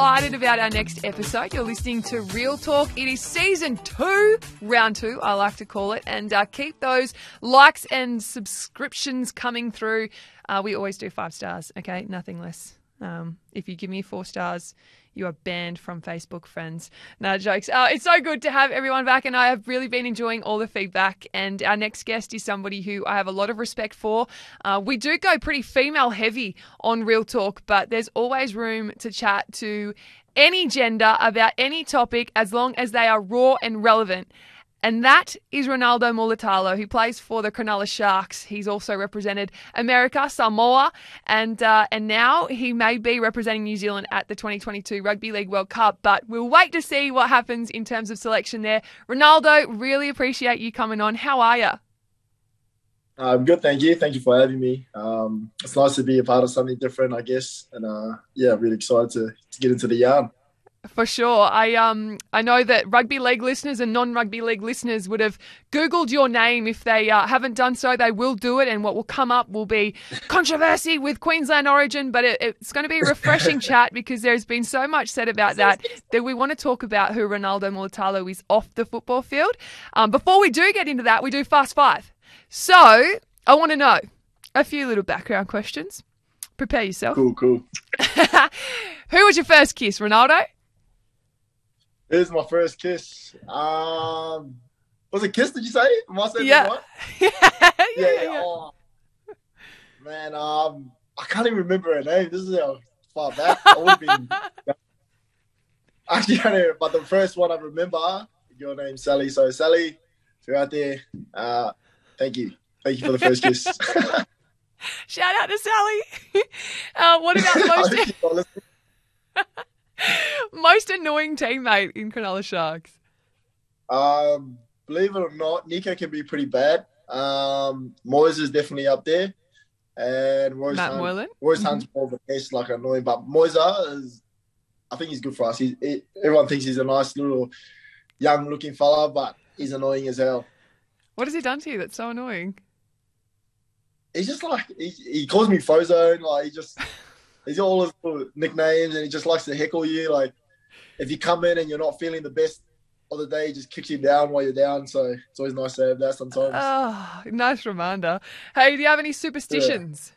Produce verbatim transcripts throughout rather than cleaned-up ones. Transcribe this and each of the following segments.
excited about our next episode. You're listening to Real Talk. It is season two, round two, I like to call it. And uh, keep those likes and subscriptions coming through. Uh, we always do five stars, okay? Nothing less. Um, if you give me four stars, you are banned from Facebook, friends. No jokes. Uh, it's so good to have everyone back, and I have really been enjoying all the feedback. And our next guest is somebody who I have a lot of respect for. Uh, we do go pretty female heavy on Real Talk, but there's always room to chat to any gender about any topic as long as they are raw and relevant. And that is Ronaldo Molitalo, who plays for the Cronulla Sharks. He's also represented America, Samoa, and uh, and now he may be representing New Zealand at the twenty twenty-two Rugby League World Cup, but we'll wait to see what happens in terms of selection there. Ronaldo, really appreciate you coming on. How are you? I'm good, thank you. Thank you for having me. Um, it's nice to be a part of something different, I guess. And uh, yeah, really excited to, to get into the yarn. For sure. I um I know that rugby league listeners and non-rugby league listeners would have Googled your name. If they uh, haven't done so, they will do it. And what will come up will be controversy with Queensland origin. But it, it's going to be a refreshing chat because there's been so much said about that that we want to talk about who Ronaldo Molitalo is off the football field. Um, before we do get into that, we do Fast Five. So I want to know a few little background questions. Prepare yourself. Cool, cool. Who was your first kiss, Ronaldo? It was my first kiss. Um, was it kiss, did you say? Am I saying yeah. that right? yeah, yeah, yeah. Oh, man, um, I can't even remember her name. This is how far back. I would have been... Actually, I don't know, but the first one I remember, your name, Sally. So, Sally, if you're out there, uh, thank you. Thank you for the first kiss. Shout out to Sally. Uh, what about most... Most annoying teammate in Cronulla Sharks? Um, believe it or not, Nico can be pretty bad. Um, Moyes is definitely up there. And Royce Matt Hunt, Moylan? Royce Hunt's more of a best, like annoying. But Moyes is, I think he's good for us. He's, he, everyone thinks he's a nice little young-looking fella, but he's annoying as hell. What has he done to you that's so annoying? He's just like, he, he calls me Fozone. Like, he just... He's got all his little nicknames and he just likes to heckle you. Like, if you come in and you're not feeling the best of the day, he just kicks you down while you're down. So it's always nice to have that sometimes. Oh, nice reminder. Hey, do you have any superstitions?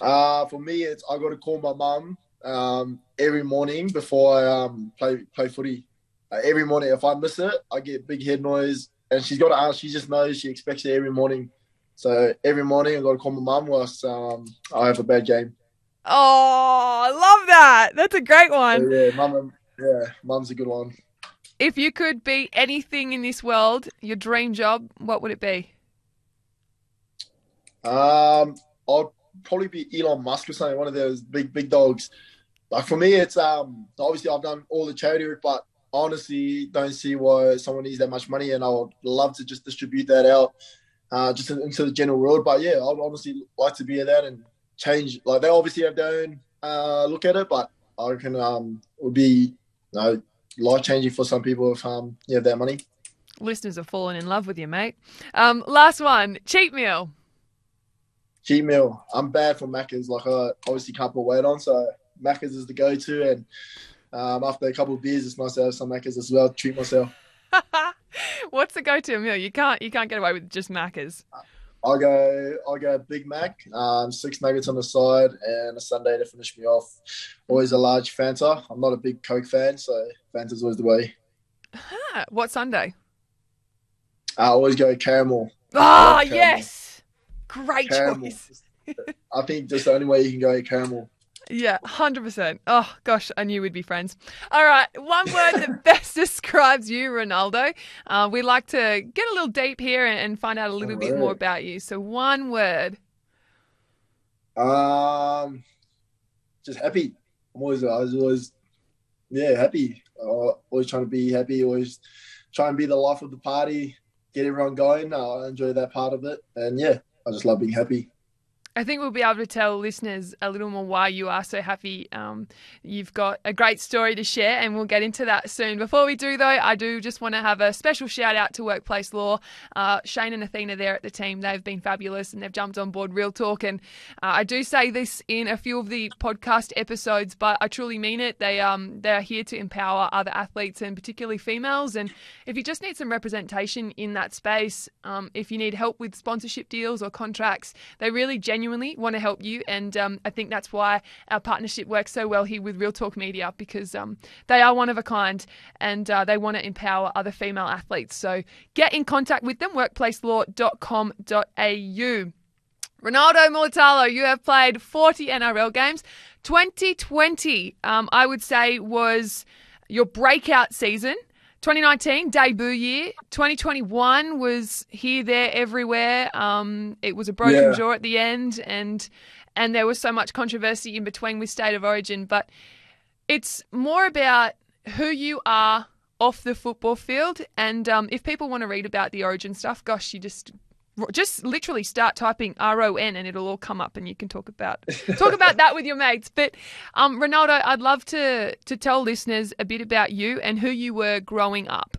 Yeah. Uh, for me, it's I got to call my mum um, every morning before I um, play play footy. Uh, every morning, if I miss it, I get big head noise. And she's got to ask. She just knows. She expects it every morning. So every morning I've got to call my mum whilst um, I have a bad game. Oh, I love that. That's a great one. So yeah, mum, yeah, mum's a good one. If you could be anything in this world, your dream job, what would it be? Um, I'll probably be Elon Musk or something, one of those big, big dogs. Like for me, it's um, obviously I've done all the charity work, but honestly don't see why someone needs that much money, and I would love to just distribute that out. Uh, just into the general world. But yeah, I'd honestly like to be in that and change. Like, they obviously have their own uh, look at it, but I reckon um, it would be, you know, life-changing for some people if um, you have that money. Listeners have fallen in love with you, mate. Um, last one, cheat meal. Cheat meal. I'm bad for Macca's. Like, I obviously can't put weight on, so Macca's is the go-to. And um, after a couple of beers, it's nice to have some Macca's as well, treat myself. What's the go-to meal? You can't you can't get away with just Macca's. I'll go I'll go Big Mac, um, six nuggets on the side, and a sundae to finish me off. Always a large Fanta. I'm not a big Coke fan, so Fanta's always the way. Ah, what sundae? I always go caramel. Ah, caramel. Yes, great caramel. Choice. I think that's the only way you can go caramel. Yeah, one hundred percent. Oh, gosh, I knew we'd be friends. All right, one word that best describes you, Ronaldo. Uh, we like to get a little deep here and, and find out a little All bit right. more about you. So one word. Um, just happy. I'm always, I was always, yeah, happy. Uh, always trying to be happy, always trying to be the life of the party, get everyone going. Uh, I enjoy that part of it. And, yeah, I just love being happy. I think we'll be able to tell listeners a little more why you are so happy. Um, you've got a great story to share, and we'll get into that soon. Before we do, though, I do just want to have a special shout out to Workplace Law. Uh, Shane and Athena there at the team, they've been fabulous, and they've jumped on board Real Talk. And uh, I do say this in a few of the podcast episodes, but I truly mean it. They um they are here to empower other athletes, and particularly females. And if you just need some representation in that space, um, if you need help with sponsorship deals or contracts, they really genuinely genuinely want to help you, and um, I think that's why our partnership works so well here with Real Talk Media, because um, they are one of a kind, and uh, they want to empower other female athletes. So get in contact with them, workplace law dot com dot a u. Ronaldo Molitalo, you have played forty N R L games. twenty twenty, um, I would say, was your breakout season. twenty nineteen, debut year. twenty twenty-one was here, there, everywhere. Um, it was a broken yeah. jaw at the end, and and there was so much controversy in between with State of Origin. But it's more about who you are off the football field. And um, if people want to read about the Origin stuff, gosh, you just just literally start typing R O N and it'll all come up, and you can talk about talk about that with your mates. But um, Ronaldo, I'd love to to tell listeners a bit about you and who you were growing up.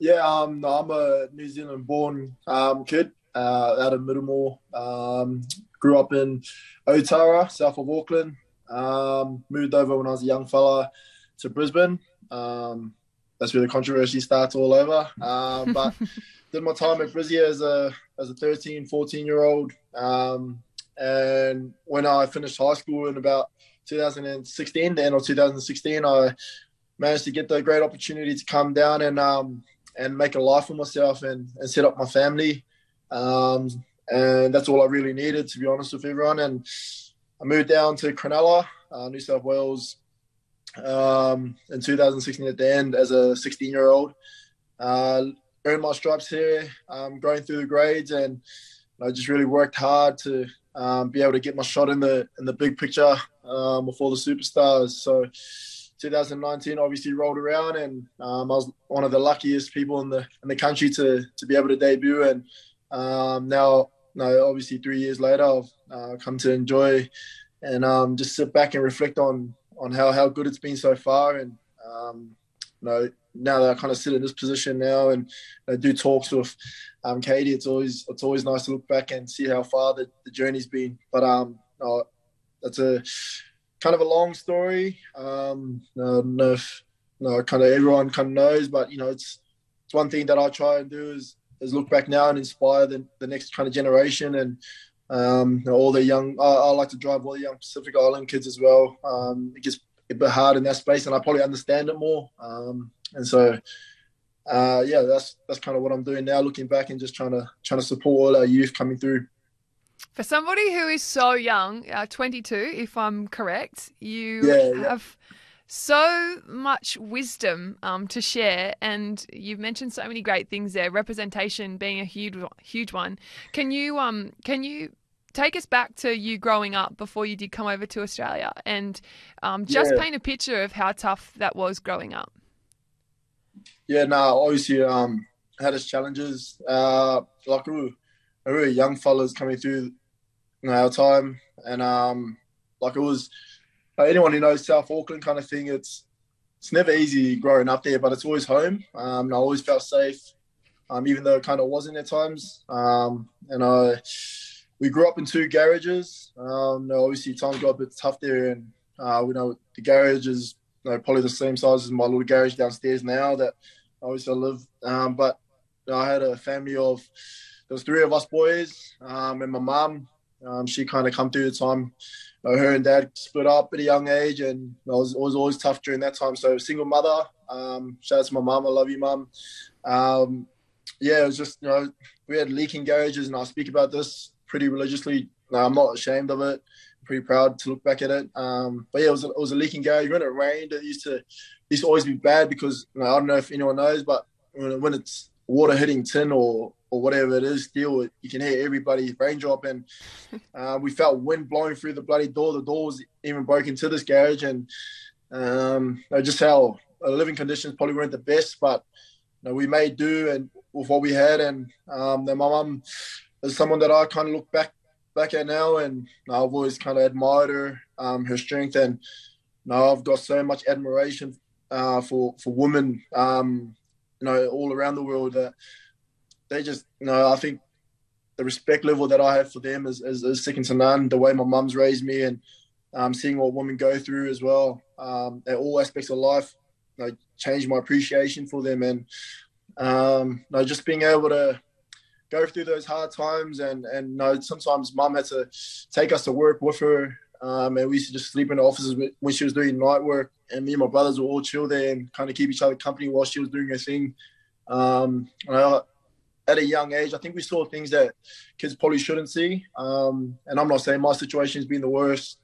Yeah, um, I'm a New Zealand-born um, kid uh, out of Middlemore. Um, grew up in Otara, south of Auckland. Um, moved over when I was a young fella to Brisbane. Um, that's where the controversy starts all over. Um, but... Did my time at Brizzy as a as a thirteen, fourteen-year-old. Um, and when I finished high school in about two thousand sixteen, the end of two thousand sixteen, I managed to get the great opportunity to come down and um, and make a life for myself and, and set up my family. Um, and that's all I really needed, to be honest with everyone. And I moved down to Cronulla, uh, New South Wales, um, in two thousand sixteen at the end as a sixteen-year-old. Uh, Earned my stripes here, um, growing through the grades, and I you know, just really worked hard to um, be able to get my shot in the in the big picture um, before the superstars. So, twenty nineteen obviously rolled around, and um, I was one of the luckiest people in the in the country to to be able to debut. And um, now, you know, obviously, three years later, I've uh, come to enjoy and um, just sit back and reflect on on how how good it's been so far, and um, you know. Now that I kind of sit in this position now and I do talks with um, Katie, it's always it's always nice to look back and see how far the, the journey's been. But um, oh, that's a kind of a long story. Um, I don't know if no, kind of everyone kind of knows, but you know, it's it's one thing that I try and do is is look back now and inspire the, the next kind of generation and um, you know, all the young. I, I like to drive all the young Pacific Island kids as well. Um, it gets a bit hard in that space, and I probably understand it more. Um, And so, uh, yeah, that's that's kind of what I'm doing now, looking back and just trying to trying to support all our youth coming through. For somebody who is so young, uh, twenty-two, if I'm correct, you yeah, have yeah. so much wisdom um, to share, and you've mentioned so many great things there. Representation being a huge huge one. Can you um can you take us back to you growing up before you did come over to Australia, and um, just yeah. paint a picture of how tough that was growing up? Yeah, no, nah, obviously um, had its challenges. Uh, like we were, we were young fellas coming through you know, our time, and um, like it was like anyone who knows South Auckland kind of thing. It's it's never easy growing up there, but it's always home. Um, and I always felt safe, um, even though it kind of wasn't at times. Um, and I we grew up in two garages. Um, now obviously times got a bit tough there, and uh, we know the garage is you know, probably the same size as my little garage downstairs now that. I also live, um, but you know, I had a family of, there was three of us boys, um, and my mum, she kind of come through the time, you know, her and dad split up at a young age, and you know, it, was, it was always tough during that time. So single mother, um, shout out to my mum, I love you, mum. Um, yeah, it was just, you know, we had leaking garages, and I speak about this pretty religiously. No, I'm not ashamed of it. I'm pretty proud to look back at it. Um, but yeah, it was, a, it was a leaking garage. When it rained, it used to, This always be bad because you know, I don't know if anyone knows, but when, when it's water hitting tin or or whatever it is, steel, you can hear everybody's raindrop. And uh, we felt wind blowing through the bloody door. The door was even broken to this garage, and um, you know, just how our living conditions probably weren't the best, but you know, we made do and with what we had. And um, then my mum as someone that I kind of look back back at now, and you know, I've always kind of admired her, um, her strength, and you know, I've got so much admiration uh, for for women, um, you know, all around the world. That they just, you know, I think the respect level that I have for them is, is, is second to none. The way my mum's raised me, and um, seeing what women go through as well, um, at all aspects of life, you know, changed my appreciation for them, and um, you know, just being able to go through those hard times, and and you know, sometimes mum had to take us to work with her, um, and we used to just sleep in the offices when she was doing night work, and me and my brothers would all chill there and kind of keep each other company while she was doing her thing. Um, and I, at a young age, I think we saw things that kids probably shouldn't see, um, and I'm not saying my situation has been the worst,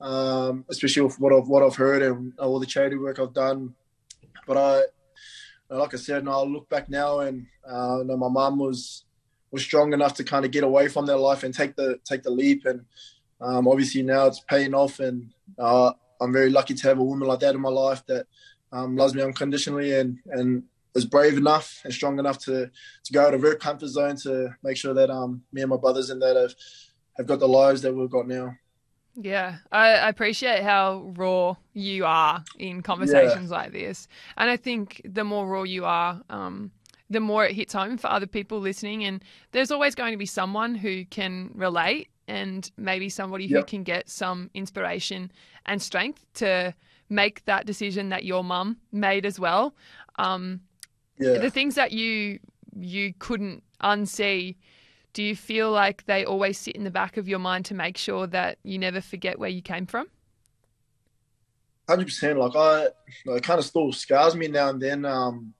um, especially with what I've, what I've heard and all the charity work I've done, but I, like I said, I look back now, and uh, you know, my mum was was strong enough to kind of get away from their life and take the take the leap, and um, obviously now it's paying off, and uh, I'm very lucky to have a woman like that in my life that um, loves me unconditionally, and and is brave enough and strong enough to to go out of her comfort zone to make sure that um me and my brothers and that have have got the lives that we've got now. Yeah, I appreciate how raw you are in conversations yeah. like this, and I think the more raw you are, um. the more it hits home for other people listening. And there's always going to be someone who can relate, and maybe somebody yep. who can get some inspiration and strength to make that decision that your mum made as well. Um, yeah. The things that you you couldn't unsee, do you feel like they always sit in the back of your mind to make sure that you never forget where you came from? one hundred percent. Like I, it kind of still scars me now and then. Um,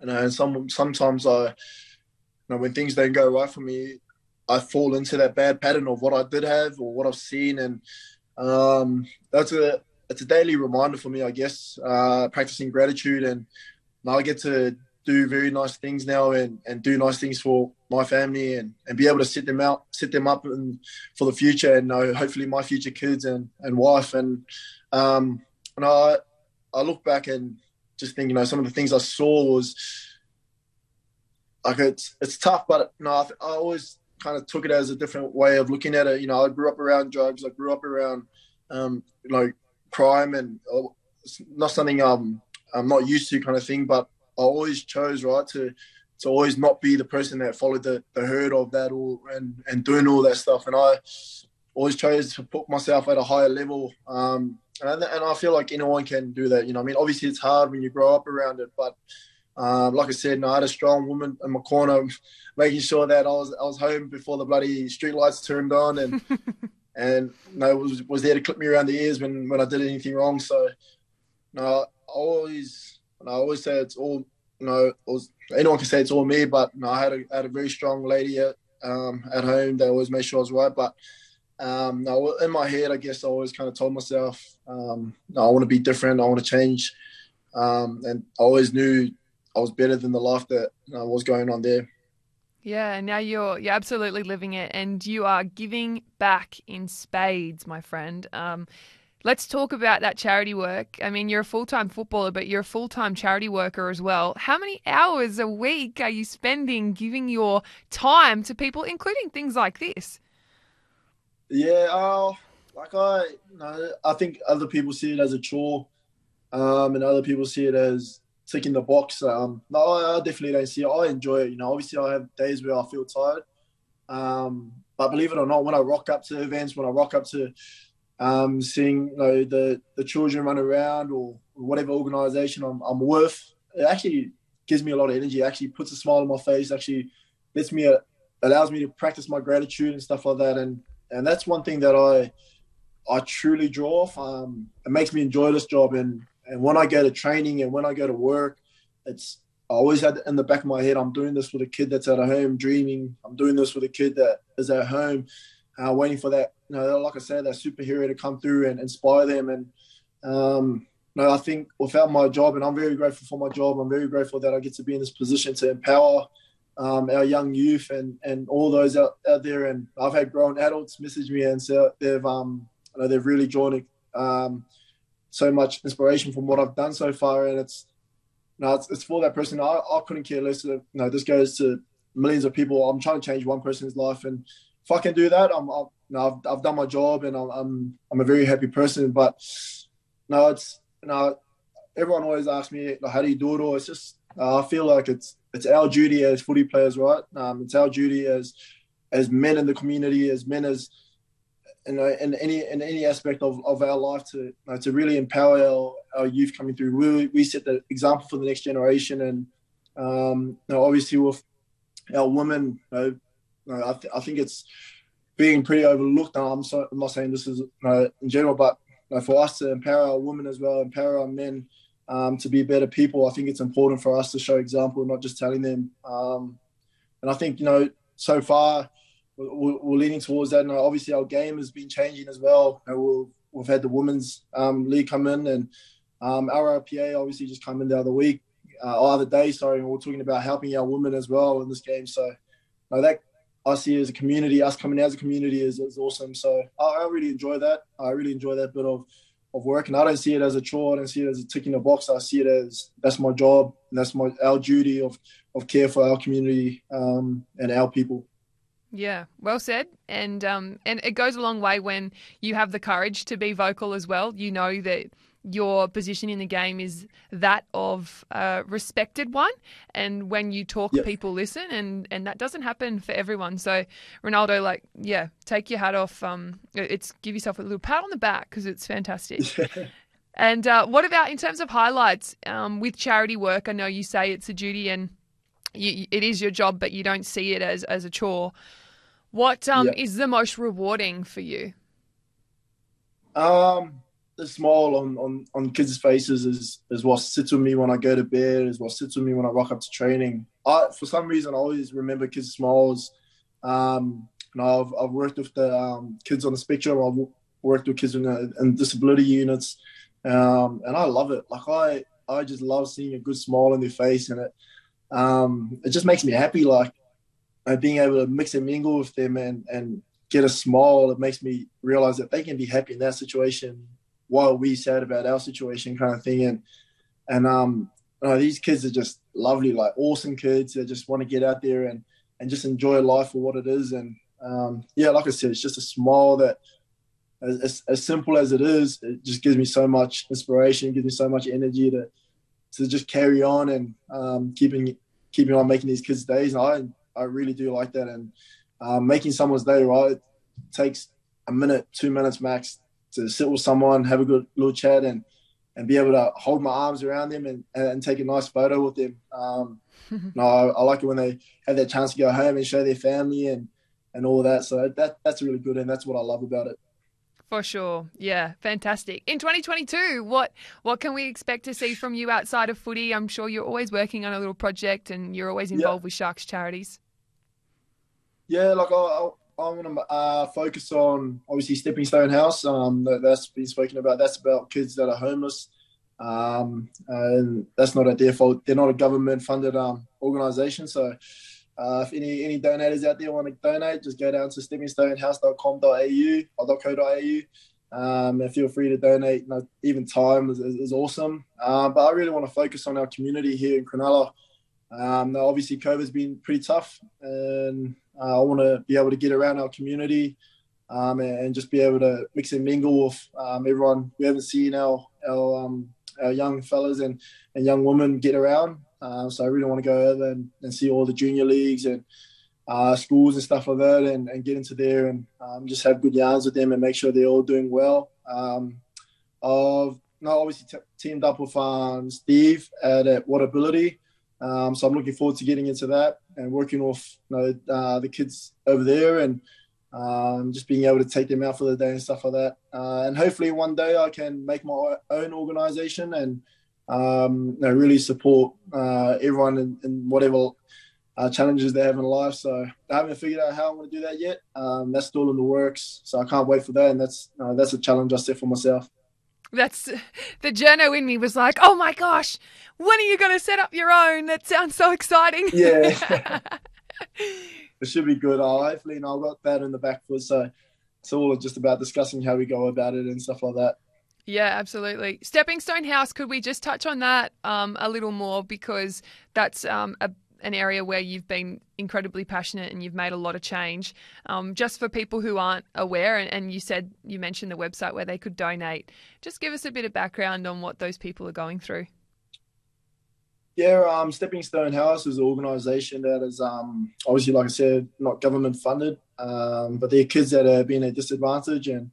You know, and some, sometimes I, you know, when things don't go right for me, I fall into that bad pattern of what I did have or what I've seen, and um, that's a it's a daily reminder for me, I guess. Uh, practicing gratitude, and now I get to do very nice things now, and, and do nice things for my family, and, and be able to set them out, set them up, and for the future, and you know, hopefully my future kids and, and wife, and um, and I I look back and just think, you know, some of the things I saw was like it's it's tough, but you know, I, I always kind of took it as a different way of looking at it. You know, I grew up around drugs, I grew up around um, you know, crime, and uh, it's not something um, I'm not used to, kind of thing. But I always chose right to to always not be the person that followed the, the herd of that, or and and doing all that stuff. And I always chose to put myself at a higher level. Um, And I feel like anyone can do that. You know, I mean, obviously it's hard when you grow up around it, but um, like I said, no, I had a strong woman in my corner, making sure that I was I was home before the bloody street lights turned on, and and you know, was was there to clip me around the ears when, when I did anything wrong. So, no, I always and I always say it's all, you know, it was, anyone can say it's all me, but no, I had a I had a very strong lady at um, at home that always made sure I was right, but. Um, no, in my head, I guess I always kind of told myself, um, no, I want to be different. I want to change. Um, and I always knew I was better than the life that you know, was going on there. Yeah. Now you're, you're absolutely living it, and you are giving back in spades, my friend. Um, let's talk about that charity work. I mean, you're a full-time footballer, but you're a full-time charity worker as well. How many hours a week are you spending giving your time to people, including things like this? Yeah, uh, like I, you know, I think other people see it as a chore, um, and other people see it as ticking the box. Um, no, I, I definitely don't see it. I enjoy it. You know, obviously I have days where I feel tired, um, but believe it or not, when I rock up to events, when I rock up to um, seeing you know, the the children run around or whatever organisation I'm, I'm with, it actually gives me a lot of energy. It actually puts a smile on my face. Actually, lets me uh, allows me to practice my gratitude and stuff like that, and. And that's one thing that I I truly draw off. Um, it makes me enjoy this job. And, and when I go to training and when I go to work, it's I always had in the back of my head, I'm doing this with a kid that's at home dreaming. I'm doing this with a kid that is at home uh, waiting for that, you know, like I said, that superhero to come through and inspire them. And, um, you know, I think without my job, and I'm very grateful for my job, I'm very grateful that I get to be in this position to empower Um, our young youth and, and all those out, out there. And I've had grown adults message me and say they've um I know they've really drawn um so much inspiration from what I've done so far. And it's you know, it's, it's for that person. I, I couldn't care less. You know, this goes to millions of people. I'm trying to change one person's life, and if I can do that, I'm, I'm you know, I've, I've done my job, and I'm, I'm I'm a very happy person. But no, it's you know, everyone always asks me, like, how do you do it all? It's just uh, I feel like it's it's our duty as footy players, right? Um, it's our duty as as men in the community, as men as you know, in any in any aspect of, of our life to you know, to really empower our, our youth coming through. We we set the example for the next generation, and um, you know, obviously with our women, you know, I th- I think it's being pretty overlooked. Now, I'm, so, I'm not saying this is you know, in general, but you know, for us to empower our women as well, empower our men um, to be better people. I think it's important for us to show example, not just telling them. Um, and I think you know so far. We're leaning towards that, and obviously our game has been changing as well. We've had the women's um, league come in, and um, our R P A obviously just come in the other week, uh, other day. Sorry, and we're talking about helping our women as well in this game. So, you know, that I see as a community, us coming out as a community is, is awesome. So I, I really enjoy that. I really enjoy that bit of of work, and I don't see it as a chore. I don't see it as a ticking a box. I see it as that's my job, and that's my our duty of of care for our community um, and our people. Yeah, well said. And um, and it goes a long way when you have the courage to be vocal as well. You know that your position in the game is that of a respected one. And when you talk, yep. people listen, and, and that doesn't happen for everyone. So, Ronaldo, like, yeah, take your hat off. Um, it's give yourself a little pat on the back because it's fantastic. And uh, what about in terms of highlights um, with charity work? I know you say it's a duty and you, it is your job, but you don't see it as, as a chore. What um, yeah. is the most rewarding for you? Um, the smile on, on, on kids' faces is, is what sits with me when I go to bed, is what sits with me when I rock up to training. I, for some reason, I always remember kids' smiles. Um, you know, I've, I've worked with the um, kids on the spectrum. I've worked with kids in, the, in disability units, um, and I love it. Like I, I just love seeing a good smile on their face, and it um, it just makes me happy. Like. And being able to mix and mingle with them and, and get a smile, it makes me realise that they can be happy in that situation while we sad about our situation, kind of thing. And and um, you know, these kids are just lovely, like awesome kids that just want to get out there and, and just enjoy life for what it is. And um, yeah, like I said, it's just a smile that, as as simple as it is, it just gives me so much inspiration, gives me so much energy to to just carry on and um, keeping keeping on making these kids' days. And I. I really do like that, and um, making someone's day right it takes a minute, two minutes max to sit with someone, have a good little chat, and and be able to hold my arms around them and, and take a nice photo with them. Um, no, I, I like it when they have that chance to go home and show their family and and all that. So that that's really good, and that's what I love about it. For sure, yeah, fantastic. In twenty twenty-two, what what can we expect to see from you outside of footy? I'm sure you're always working on a little project, and you're always involved yeah. with Sharks charities. Yeah, like I, I, I want to uh, focus on obviously Stepping Stone House. Um, that, that's been spoken about. That's about kids that are homeless, um, and that's not at their fault. They're not a government-funded um, organisation. So, uh, if any any donors out there want to donate, just go down to stepping stone house dot com dot a u or dot co dot a u. Um, and feel free to donate. You know, even time is, is, is awesome. Uh, but I really want to focus on our community here in Cronulla. Um, now, obviously, COVID's been pretty tough, and uh, I want to be able to get around our community um, and, and just be able to mix and mingle with um, everyone. We haven't seen our our, um, our young fellas and, and young women get around, uh, so I really want to go over and, and see all the junior leagues and uh, schools and stuff like that, and, and get into there and um, just have good yarns with them and make sure they're all doing well. Um, I've no, obviously t- teamed up with um, Steve at, at WhatAbility. Um, so I'm looking forward to getting into that and working off you know, uh, the kids over there and um, just being able to take them out for the day and stuff like that. Uh, and hopefully one day I can make my own organisation and um, you know, really support uh, everyone in, in whatever uh, challenges they have in life. So I haven't figured out how I want to do that yet. Um, that's still in the works. So I can't wait for that. And that's uh, that's a challenge I set for myself. That's the journo in me was like, oh my gosh, when are you going to set up your own? That sounds so exciting. Yeah. It should be good. Oh, hopefully, and I've got that in the back foot. So it's all just about discussing how we go about it and stuff like that. Yeah, absolutely. Stepping Stone House, could we just touch on that um, a little more? Because that's um, a an area where you've been incredibly passionate and you've made a lot of change. Um, just for people who aren't aware, and, and you said you mentioned the website where they could donate, just give us a bit of background on what those people are going through. Yeah, um, Stepping Stone House is an organisation that is um, obviously, like I said, not government funded, um, but they're kids that are being at disadvantage, and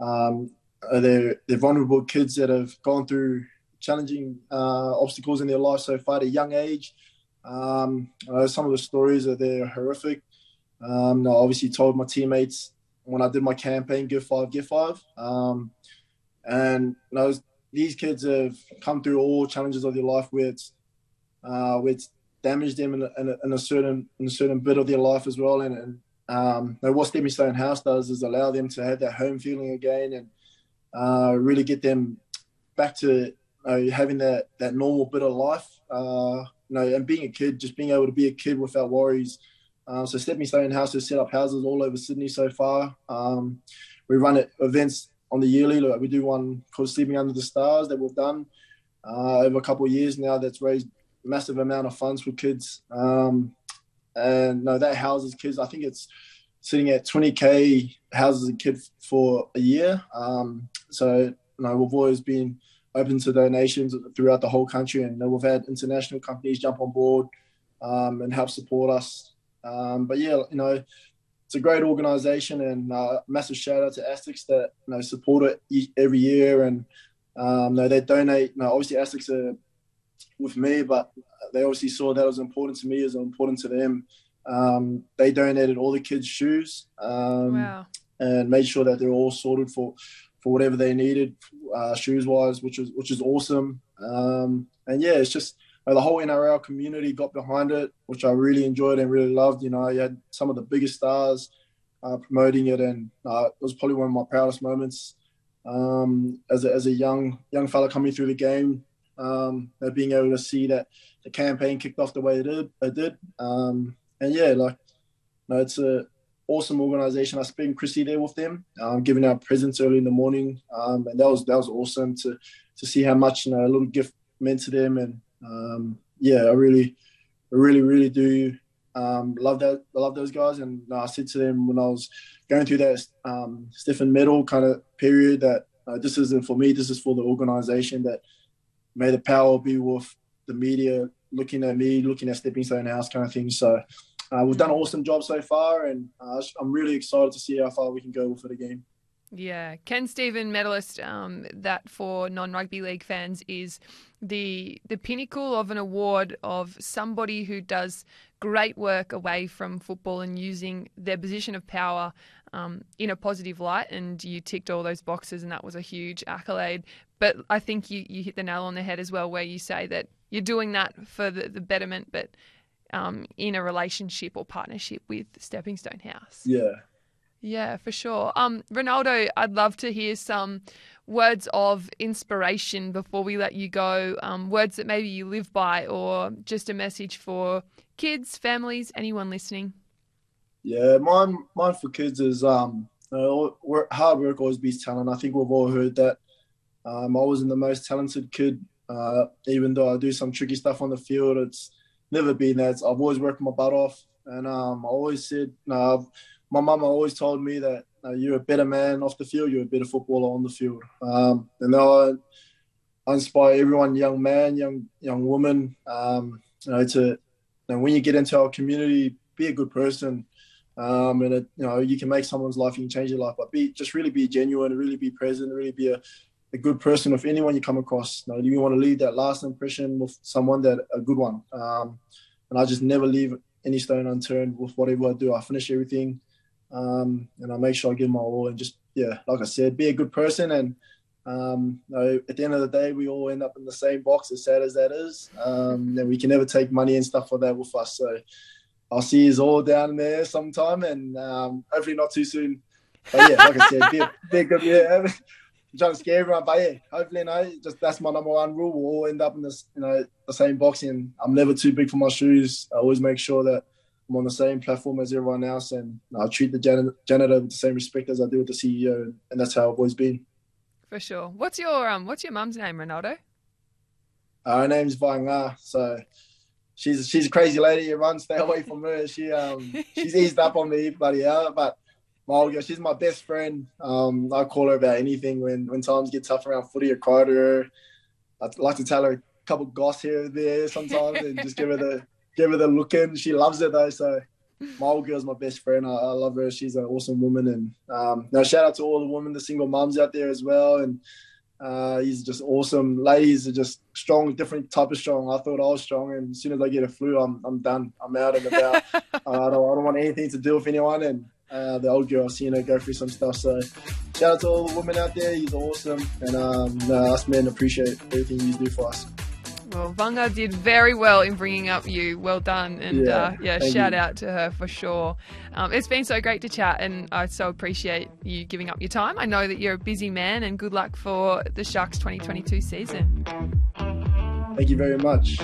um, they're, they're vulnerable kids that have gone through challenging uh, obstacles in their life so far at a young age. Um, I know some of the stories are there horrific. Um, I obviously told my teammates when I did my campaign, Give Five, Give Five, um, and you know, these kids have come through all challenges of their life where it's Uh, which damaged them in a, in, a, in a certain in a certain bit of their life as well. And, and um, what Stepping Stone House does is allow them to have that home feeling again, and uh, really get them back to uh, having that, that normal bit of life. Uh, you know, and being a kid, just being able to be a kid without worries. Uh, so Stepping Stone House has set up houses all over Sydney so far. Um, we run at events on the yearly. Like we do one called Sleeping Under the Stars that we've done uh, over a couple of years now. That's raised massive amount of funds for kids, um, and no, that houses kids. I think it's sitting at twenty K houses a kid for a year. Um, so no, we've always been open to donations throughout the whole country, and we've had international companies jump on board um, and help support us. Um, but yeah, you know, it's a great organisation, and uh, massive shout out to ASICS that you know support it e- every year, and um, no, they donate. No, obviously ASICS are with me, but they obviously saw that was important to me as important to them. Um, they donated all the kids' shoes, um, wow. and made sure that they're all sorted for, for whatever they needed, uh, shoes wise, which is, which is awesome. Um, and yeah, it's just uh, the whole N R L community got behind it, which I really enjoyed and really loved. You know, you had some of the biggest stars uh, promoting it, and uh, it was probably one of my proudest moments um, as a, as a young, young fella coming through the game. Um, being able to see that the campaign kicked off the way it did, it did. Um, and yeah, like, you know, it's an awesome organisation. I spent Chrissy there with them, um, giving out presents early in the morning, um, and that was that was awesome to to see how much you know a little gift meant to them. And um, yeah, I really, really, really do um, love that. I love those guys, and you know, I said to them when I was going through that um, stiff and metal kind of period that uh, this isn't for me. This is for the organisation that. May the power be with the media looking at me, looking at Stepping Stone House kind of thing. So uh, we've done an awesome job so far, and uh, I'm really excited to see how far we can go with it again. Yeah. Ken Stephen, medalist, um, that for non-rugby league fans is the the pinnacle of an award of somebody who does great work away from football and using their position of power um, in a positive light. And you ticked all those boxes, and that was a huge accolade. But I think you, you hit the nail on the head as well, where you say that you're doing that for the, the betterment, but um, in a relationship or partnership with Stepping Stone House. Yeah. Yeah, for sure. Um, Ronaldo, I'd love to hear some words of inspiration before we let you go, um, words that maybe you live by, or just a message for kids, families, anyone listening. Yeah, mine, mine for kids is um, you know, work, hard work always beats talent. I think we've all heard that. Um, I wasn't the most talented kid, uh, even though I do some tricky stuff on the field. It's never been that. I've always worked my butt off, and um, I always said, no, I've, my mama always told me that uh, you're a better man off the field, you're a better footballer on the field. Um, and I, I inspire everyone, young man, young young woman, um, you know, to you know, when you get into our community, be a good person, um, and it, you know you can make someone's life, you can change their life. But be just really be genuine, really be present, really be a, a good person with anyone you come across. You know, you want to leave that last impression with someone that a good one. Um, and I just never leave any stone unturned with whatever I do. I finish everything. Um, and I make sure I give my all, and just, yeah, like I said, be a good person. And um, you know, at the end of the day, we all end up in the same box, as sad as that is. Um, and we can never take money and stuff like that with us. So I'll see you all down there sometime, and um, hopefully not too soon. But yeah, like I said, be a, be a good, yeah, I'm trying to scare everyone. But yeah, hopefully, you know, just that's my number one rule. We'll all end up in this, you know, the same box. And I'm never too big for my shoes. I always make sure that I'm on the same platform as everyone else, and I treat the janitor, janitor with the same respect as I do with the C E O, and that's how I've always been. For sure. What's your um? What's your mum's name, Ronaldo? Uh, her name's Vainga, so she's she's a crazy lady. Everyone stay away from her. She um she's eased up on me, bloody hell. But my old girl, she's my best friend. Um, I call her about anything when when times get tough around footy. I cry to her. I like to tell her a couple goss here and there sometimes, and just give her the give her the look in. She loves it though, so. My old girl's my best friend. I, I love her. She's an awesome woman. And um, now shout out to all the women, the single mums out there as well. And uh, he's just awesome. Ladies are just strong, different type of strong. I thought I was strong, and as soon as I get a flu, I'm I'm done. I'm out and about. uh, I don't I don't want anything to do with anyone. And uh, the old girl, I've seen her go through some stuff. So shout out to all the women out there. He's awesome. And um, uh, us men appreciate everything you do for us. Well, Vanga did very well in bringing up you. Well done. And yeah, uh, yeah shout you. out to her for sure. Um, it's been so great to chat, and I so appreciate you giving up your time. I know that you're a busy man, and good luck for the Sharks twenty twenty-two season. Thank you very much.